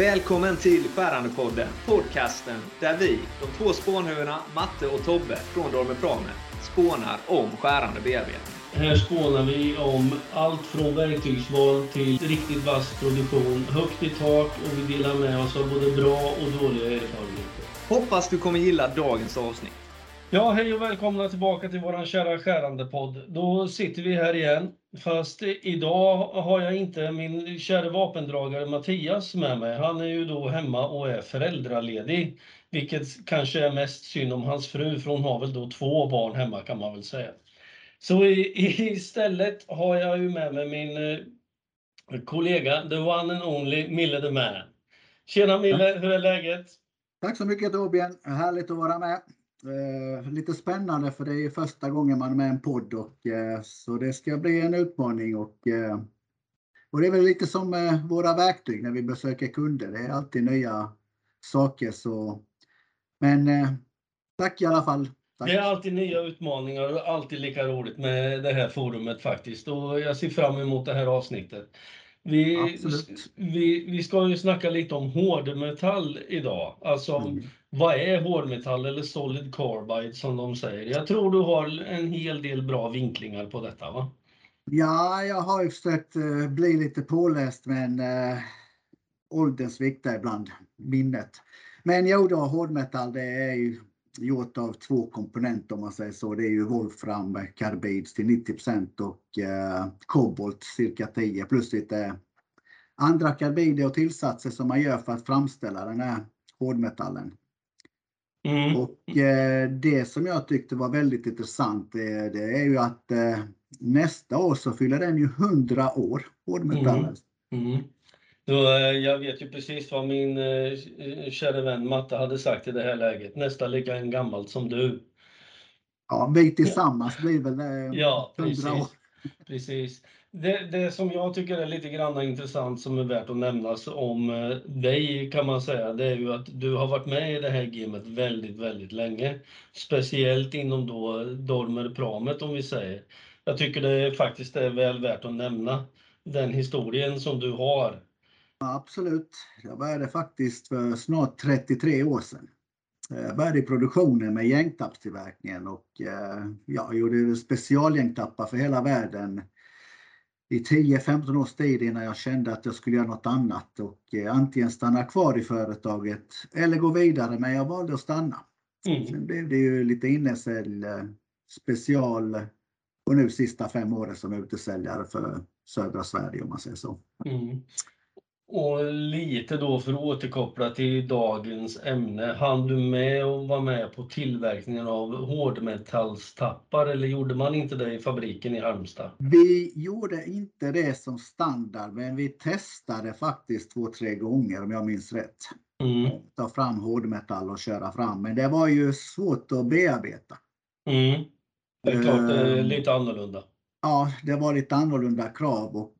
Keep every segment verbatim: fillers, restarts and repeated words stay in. Välkommen till Skärande-podden, podcasten där vi, de två spånhuvudena Matte och Tobbe från Dorme Pramet, spånar om skärande bearbetning. Här spånar vi om allt från verktygsval till riktigt vass produktion, högt i tak, och vi delar med oss av både bra och dåliga erfarenheter. Hoppas du kommer gilla dagens avsnitt. Ja, hej och välkomna tillbaka till våran kära Skärande-podd. Då sitter vi här igen. Fast idag har jag inte min kära vapendragare Mattias med mig. Han är ju då hemma och är föräldraledig. Vilket kanske är mest synd om hans fru, för hon har väl då två barn hemma kan man väl säga. Så i, istället har jag ju med mig min kollega, the one and only, Mille the Man. Tjena Mille, hur är läget? Tack så mycket Tobian, härligt att vara med. Eh, lite spännande, för det är första gången man är med en podd, och eh, så det ska bli en utmaning, och, eh, och det är väl lite som eh, våra verktyg när vi besöker kunder. Det är alltid nya saker, så men eh, tack i alla fall. Tack. Det är alltid nya utmaningar och alltid lika roligt med det här forumet faktiskt, och jag ser fram emot det här avsnittet. Vi, vi, vi ska ju snacka lite om hårdmetall idag. Alltså mm. vad är hårdmetall, eller solid carbide som de säger? Jag tror du har en hel del bra vinklingar på detta, va? Ja, jag har ju försökt bli lite påläst, men eh, åldern sviktar ibland minnet. Men jo då, hårdmetall, det är ju gjort av två komponenter om man säger så. Det är ju volfram karbid till nittio procent och eh, kobolt cirka tio procent, plus lite andra karbider och tillsatser som man gör för att framställa den här hårdmetallen. Mm. Och eh, det som jag tyckte var väldigt intressant, det, det är ju att eh, nästa år så fyller den ju hundra år, hårdmetallen. Mm. Mm. Jag vet ju precis vad min kära vän Matte hade sagt i det här läget. Nästa lika en gammal som du. Ja, vi tillsammans blir väl hundra ja, år. Precis. Det, det som jag tycker är lite grann intressant som är värt att nämnas om dig kan man säga. Det är ju att du har varit med i det här gamet väldigt, väldigt länge. Speciellt inom då Dormer Pramet om vi säger. Jag tycker det faktiskt är väl värt att nämna den historien som du har. Absolut. Jag började faktiskt för snart trettiotre år sedan. Jag började i produktionen med gängtappstillverkningen, och jag gjorde specialgängtappar för hela världen i tio femton års tid innan jag kände att jag skulle göra något annat och antingen stanna kvar i företaget eller gå vidare, men jag valde att stanna. Mm. Sen blev det ju lite innesälj, special, och nu sista fem åren som utesäljare för södra Sverige om man säger så. Mm. Och lite då för att återkoppla till dagens ämne, hann du med och var med på tillverkningen av hårdmetallstappar, eller gjorde man inte det i fabriken i Halmstad? Vi gjorde inte det som standard, men vi testade faktiskt två, tre gånger om jag minns rätt. Mm. Ta fram hårdmetall och köra fram, men det var ju svårt att bearbeta. Mm. Det är klart, det är lite annorlunda. Ja, det var lite annorlunda krav, och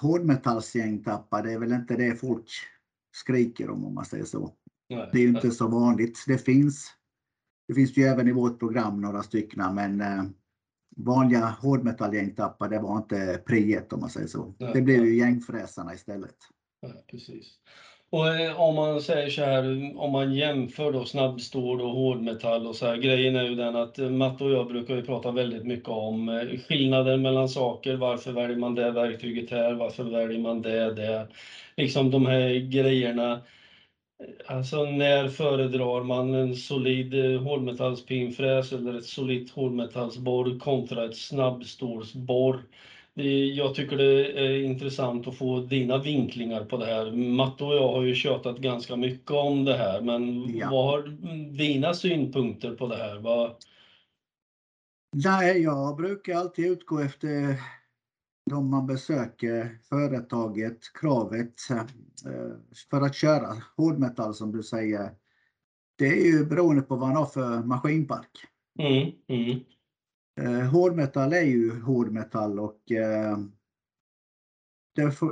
hårdmetallsgängtappar, det är väl inte det folk skriker om om man säger så. Nej, det är ju inte så vanligt. Det finns det finns ju även i vårt program några stycken, men eh, vanliga hårdmetallgängtappar, det var inte priet om man säger så. Nej, det blev ju gängfräsarna istället. Ja, precis. Och eh, om man säger så här, om man jämför då snabbstål och hårdmetall och så här, grejen är ju den att Matt och jag brukar ju prata väldigt mycket om eh, skillnader mellan saker. Varför väljer man det verktyget här? Varför väljer man det där? Liksom de här grejerna. Alltså när föredrar man en solid eh, hårdmetallspinfräs eller ett solidt hårdmetallsborr kontra ett snabbstålsborr? Jag tycker det är intressant att få dina vinklingar på det här. Matt och jag har ju tjötat ganska mycket om det här, men ja. Vad har dina synpunkter på det här? Vad... Nej, jag brukar alltid utgå efter de man besöker, företaget, kravet för att köra hårdmetall som du säger. Det är ju beroende på vad man har för maskinpark. Mm, mm. Hårdmetall är ju hårdmetall, och eh,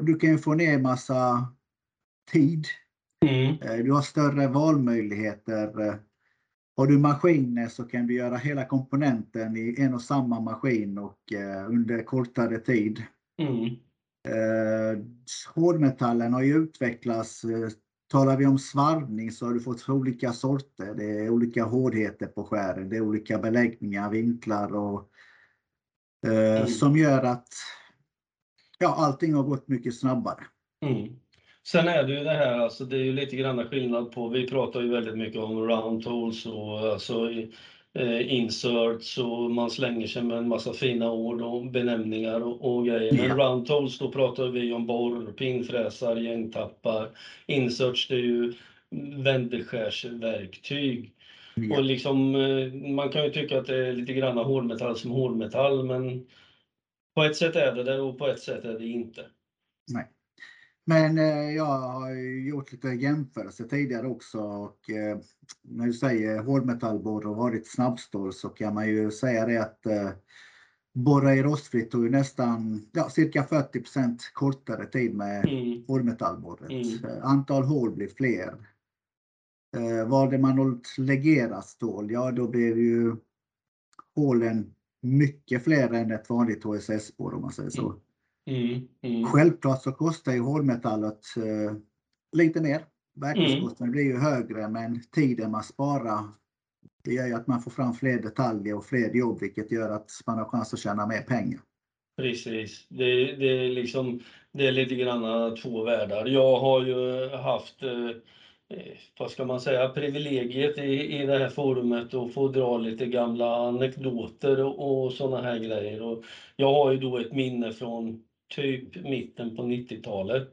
du kan ju få ner massa tid. Mm. Du har större valmöjligheter. Har du maskiner så kan du göra hela komponenten i en och samma maskin och eh, under kortare tid. Mm. Hårdmetallen har ju utvecklats. Talar vi om svarvning så har du fått olika sorter. Det är olika hårdheter på skären. Det är olika beläggningar, vinklar och eh, mm. som gör att ja, allting har gått mycket snabbare. Mm. Sen är det ju det här, alltså det är ju lite grann skillnad på, vi pratar ju väldigt mycket om round tools och alltså eh, inserts och man slänger sig med en massa fina ord och benämningar och, och grejer. Men yeah. round tools, då pratar vi om borr, pinfräsar, gängtappar. Inserts, det är ju vändeskärsverktyg. Yeah. Och liksom, man kan ju tycka att det är lite grann hårdmetall som hårdmetall, men på ett sätt är det det och på ett sätt är det inte. Nej. Men eh, jag har gjort lite jämförelse tidigare också och eh, när du säger hårdmetallborr och varit snabbstål så kan man ju säga det att eh, borra i rostfritt tog ju nästan ja, cirka fyrtio procent kortare tid med mm. hårdmetallborret. Mm. Antal hål blir fler. Eh, valde man att legera stål, ja då blev ju hålen mycket fler än ett vanligt H S S-borr om man säger så. Mm. Mm, mm. Självklart så kostar ju hårdmetallet eh, lite mer. Verkningskostnaden mm. blir ju högre, men tiden man sparar det gör ju att man får fram fler detaljer och fler jobb, vilket gör att man har chans att tjäna mer pengar. Precis, det, det, är, liksom, det är lite grann två världar. Jag har ju haft eh, vad ska man säga, privilegiet i, i det här forumet och få dra lite gamla anekdoter och, och sådana här grejer. Och jag har ju då ett minne från typ mitten på nittiotalet.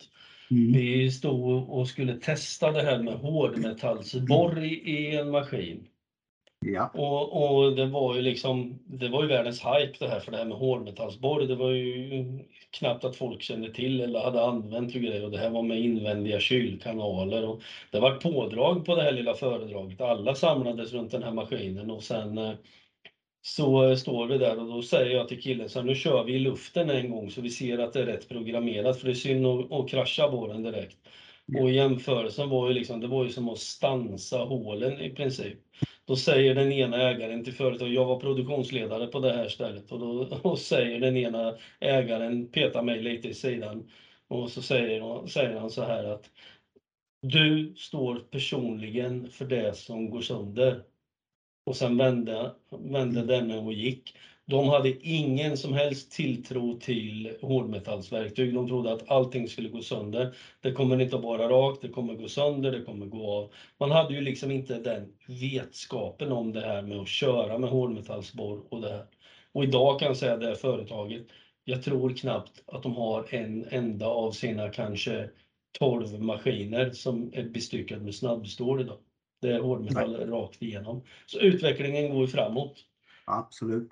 Mm. Vi stod och skulle testa det här med hårdmetallsborr i, i en maskin. Ja. Och, och det var ju liksom, det var ju världens hype det här för det här med hårdmetallsborr. Det var ju knappt att folk kände till eller hade använt grejer och det här var med invändiga kylkanaler. Och det var pådrag på det här lilla föredraget. Alla samlades runt den här maskinen och sen så står vi där och då säger jag till killen så här, nu kör vi i luften en gång så vi ser att det är rätt programmerat för det är synd att, att krascha borren direkt. Och jämförelsen var ju liksom, det var ju som att stansa hålen i princip. Då säger den ena ägaren till företaget, jag var produktionsledare på det här stället och då och säger den ena ägaren, petar mig lite i sidan och så säger, säger han så här att du står personligen för det som går sönder. Och sen vände, vände denna och gick. De hade ingen som helst tilltro till hårdmetallsverktyg. De trodde att allting skulle gå sönder. Det kommer inte att vara rakt, det kommer gå sönder, det kommer gå av. Man hade ju liksom inte den vetskapen om det här med att köra med hårdmetallsborr och det här. Och idag kan jag säga det här företaget, jag tror knappt att de har en enda av sina kanske tolv maskiner som är bestyckad med snabbstål idag. Det är hårdmetall rakt igenom. Så utvecklingen går framåt. Absolut.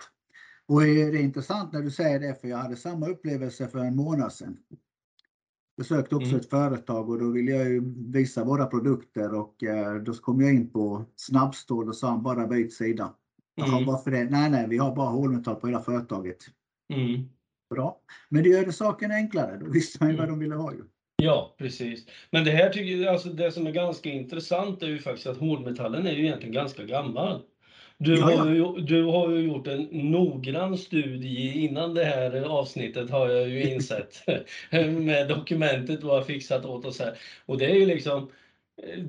Och det är intressant när du säger det, för jag hade samma upplevelse för en månad sedan. Besökte också mm. ett företag och då ville jag ju visa våra produkter och då kom jag in på snabbstål och sa han bara byt sida. Mm. Varför det? Nej, nej, vi har bara hårdmetall på hela företaget. Mm. Bra. Men det gör det saken enklare. Då visste man ju mm. vad de ville ha ju. Ja, precis. Men det här tycker jag, alltså det som är ganska intressant är ju faktiskt att hårdmetallen är ju egentligen ganska gammal. Du har, ju, du har ju gjort en noggrann studie innan det här avsnittet har jag ju insett med dokumentet du har fixat åt oss här. Och det är ju liksom,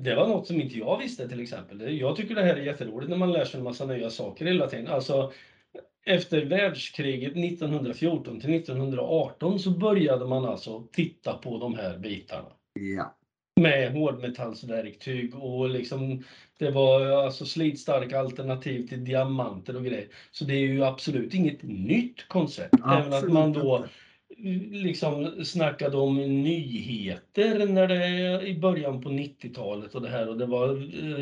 det var något som inte jag visste till exempel. Jag tycker det här är jätteroligt när man lär sig en massa nya saker hela tiden. Alltså efter världskriget nittonhundrafjorton till nittonhundraarton så började man alltså titta på de här bitarna. Ja. Med hårdmetallsverktyg och liksom det var alltså slitstarka alternativ till diamanter och grejer. Så det är ju absolut inget nytt koncept. Absolut. Även att man då liksom snackade om nyheter när det i början på nittiotalet och det här och det var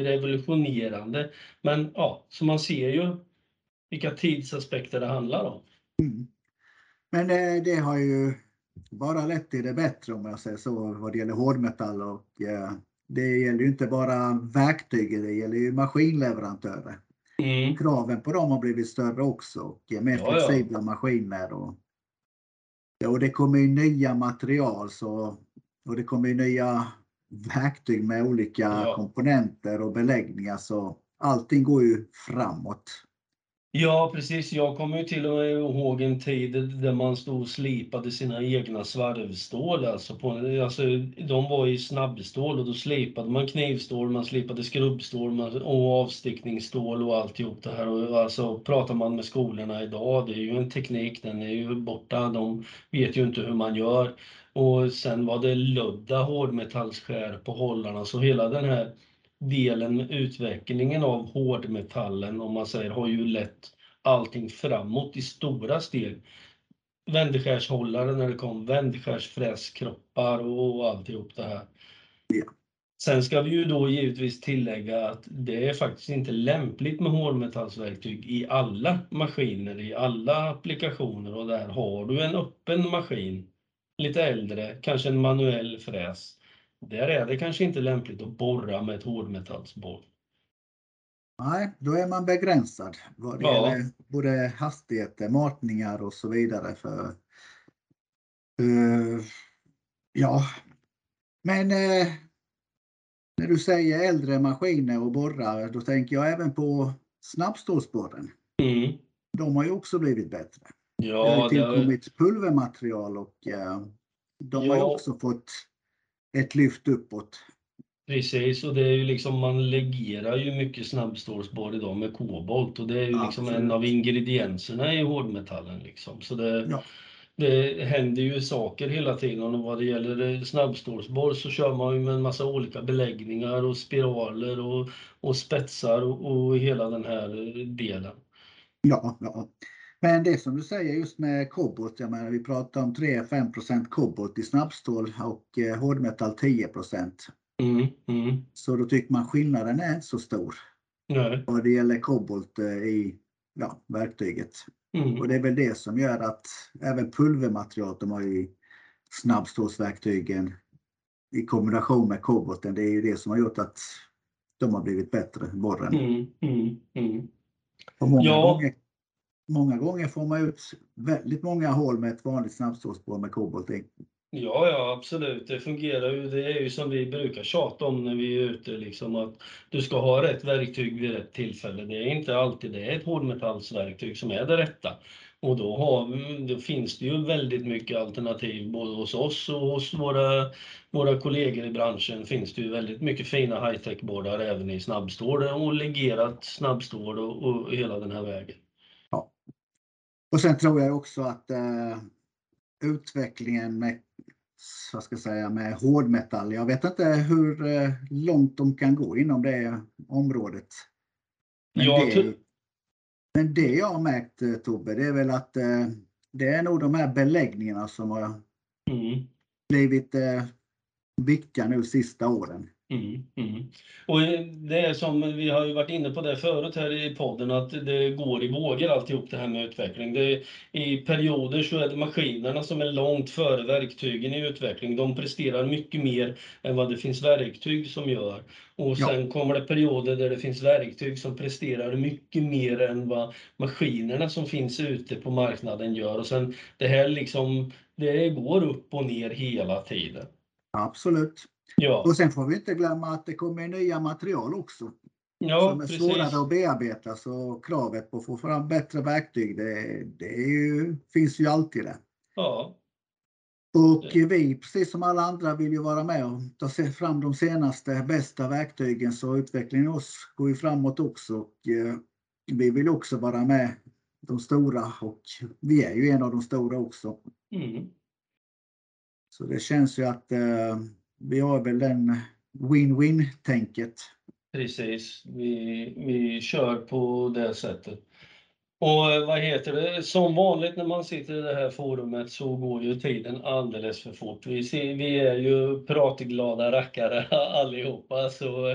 revolutionerande. Men ja, så man ser ju vilka tidsaspekter det handlar om. Mm. Men det, det har ju bara lätt är det bättre om jag säger så vad det gäller hårdmetall och eh, det gäller ju inte bara verktyg, det gäller ju maskinleverantörer. Mm. Kraven på dem har blivit större också och mer ja, flexibla ja. maskiner och, och det kommer ju nya material så, och det kommer ju nya verktyg med olika ja. komponenter och beläggningar så allting går ju framåt. Ja, precis. Jag kommer ju till och med ihåg en tid där man stod och slipade sina egna svarvstål. Alltså på, alltså, de var i snabbstål och då slipade man knivstål, man slipade skrubbstål man, och avstickningsstål och alltihop det här. Och, alltså, pratar man med skolorna idag, det är ju en teknik, den är ju borta. De vet ju inte hur man gör. Och sen var det lödda hårdmetallskär på hållarna, så hela den här delen med utvecklingen av hårdmetallen, om man säger, har ju lett allting framåt i stora steg. Vändskärshållare när det kom, vändskärsfräskroppar och alltihop det här. Ja. Sen ska vi ju då givetvis tillägga att det är faktiskt inte lämpligt med hårdmetallsverktyg i alla maskiner, i alla applikationer, och där har du en öppen maskin, lite äldre, kanske en manuell fräs. Där är det kanske inte lämpligt att borra med ett hårdmetallsborr. Nej, då är man begränsad vad det ja. gäller både hastigheter, matningar och så vidare. För, uh, ja, men uh, när du säger äldre maskiner och borrar, då tänker jag även på snabbstålsborren. Mm. De har ju också blivit bättre. Ja, det har tillkommit det... pulvermaterial och uh, de ja. har ju också fått ett lyft uppåt. Precis, och det är ju liksom, man legerar ju mycket snabbstålsborr idag med kobolt, och det är ju Absolut. liksom en av ingredienserna i hårdmetallen liksom. Så det, ja. det händer ju saker hela tiden, och vad det gäller snabbstålsborr så kör man ju med en massa olika beläggningar och spiraler och, och spetsar och, och hela den här delen. Ja, ja. Men det som du säger just med kobolt, jag menar, vi pratar om tre till fem procent kobolt i snabbstål och eh, hårdmetall tio procent. Mm, mm. Så då tycker man skillnaden är så stor. Nej. Och det gäller kobolt eh, i ja, verktyget. Mm. Och det är väl det som gör att även pulvermaterial de har i snabbstålsverktygen i kombination med kobolten, det är ju det som har gjort att de har blivit bättre, borren. Mm, mm, mm. Och många ja. gånger Många gånger får man ut väldigt många hål med ett vanligt snabbstålsborr med kobolt i. Ja, ja, absolut. Det fungerar ju. Det är ju som vi brukar tjata om när vi är ute, liksom, att du ska ha rätt verktyg vid rätt tillfälle. Det är inte alltid det är ett hårdmetallsverktyg som är det rätta. Och då, har vi, då finns det ju väldigt mycket alternativ både hos oss och hos våra, våra kollegor i branschen. Finns det ju väldigt mycket fina high-tech-borrar även i snabbstål och legerat snabbstål och, och hela den här vägen. Och sen tror jag också att eh, utvecklingen med, vad ska jag säga, med hårdmetall, jag vet inte hur eh, långt de kan gå inom det området. Men, ja, det, men det jag har märkt, Tobbe, det är väl att eh, det är nog de här beläggningarna som har mm. blivit eh, viktiga nu sista åren. Mm, mm. Och det är som vi har ju varit inne på det förut här i podden, att det går i vågor alltihop det här med utveckling. Det är, i perioder så är det maskinerna som är långt före verktygen i utveckling. De presterar mycket mer än vad det finns verktyg som gör. Och sen ja. kommer det perioder där det finns verktyg som presterar mycket mer än vad maskinerna som finns ute på marknaden gör. Och sen det här liksom, det går upp och ner hela tiden. Absolut. Ja. Och sen får vi inte glömma att det kommer nya material också. Ja, som är precis. svårare att bearbeta, så kravet på att få fram bättre verktyg, det, det är ju, finns ju alltid det. Ja. Och det. vi, precis som alla andra, vill ju vara med och ta fram de senaste bästa verktygen, så utvecklingen oss går ju framåt också. Och vi vill också vara med de stora, och vi är ju en av de stora också. Mm. Så det känns ju att vi har väl den win-win-tänket. Precis, vi, vi kör på det sättet. Och vad heter det? Som vanligt när man sitter i det här forumet så går ju tiden alldeles för fort. Vi, ser, vi är ju pratglada rackare allihopa. Så,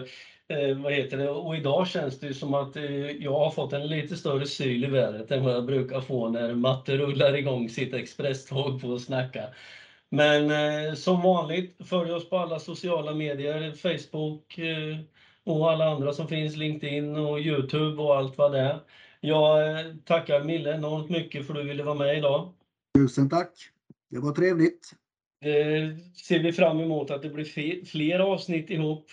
eh, vad heter det? Och idag känns det som att eh, jag har fått en lite större syl i vädret än vad jag brukar få när Matte rullar igång sitt expresståg på att snacka. Men eh, som vanligt, följ oss på alla sociala medier, Facebook eh, och alla andra som finns, LinkedIn och YouTube och allt vad det är. Jag eh, tackar Mille enormt mycket för att du ville vara med idag. Tusen tack, det var trevligt. Det ser vi fram emot, att det blir fler avsnitt ihop.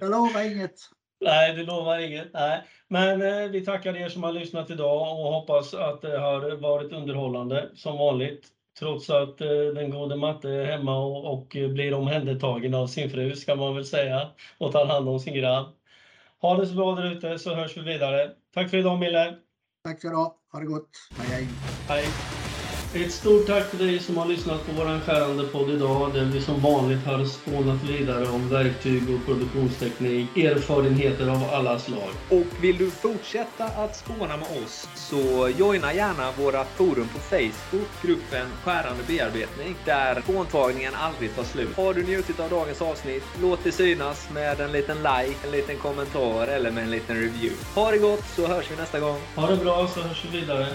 Jag lovar inget. Nej, det lovar inget. Nej. Men eh, vi tackar er som har lyssnat idag och hoppas att det har varit underhållande som vanligt. Trots att eh, den gode Matte är hemma och, och blir omhändertagen av sin fru, ska man väl säga. Och tar hand om sin grann. Ha det så bra där ute, så hörs vi vidare. Tack för idag, Mille. Tack ska du ha. Ha det gott. Hej. Hej. Ett stort tack till dig som har lyssnat på våran Skärande-podd idag, där vi som vanligt har spånat vidare om verktyg och produktionsteknik, erfarenheter av alla slag. Och vill du fortsätta att spåna med oss, så joina gärna våra forum på Facebook, gruppen Skärande Bearbetning, där spåntagningen aldrig tar slut. Har du njutit av dagens avsnitt, låt det synas med en liten like, en liten kommentar eller med en liten review. Ha det gott, så hörs vi nästa gång. Ha det bra, så hörs vi vidare.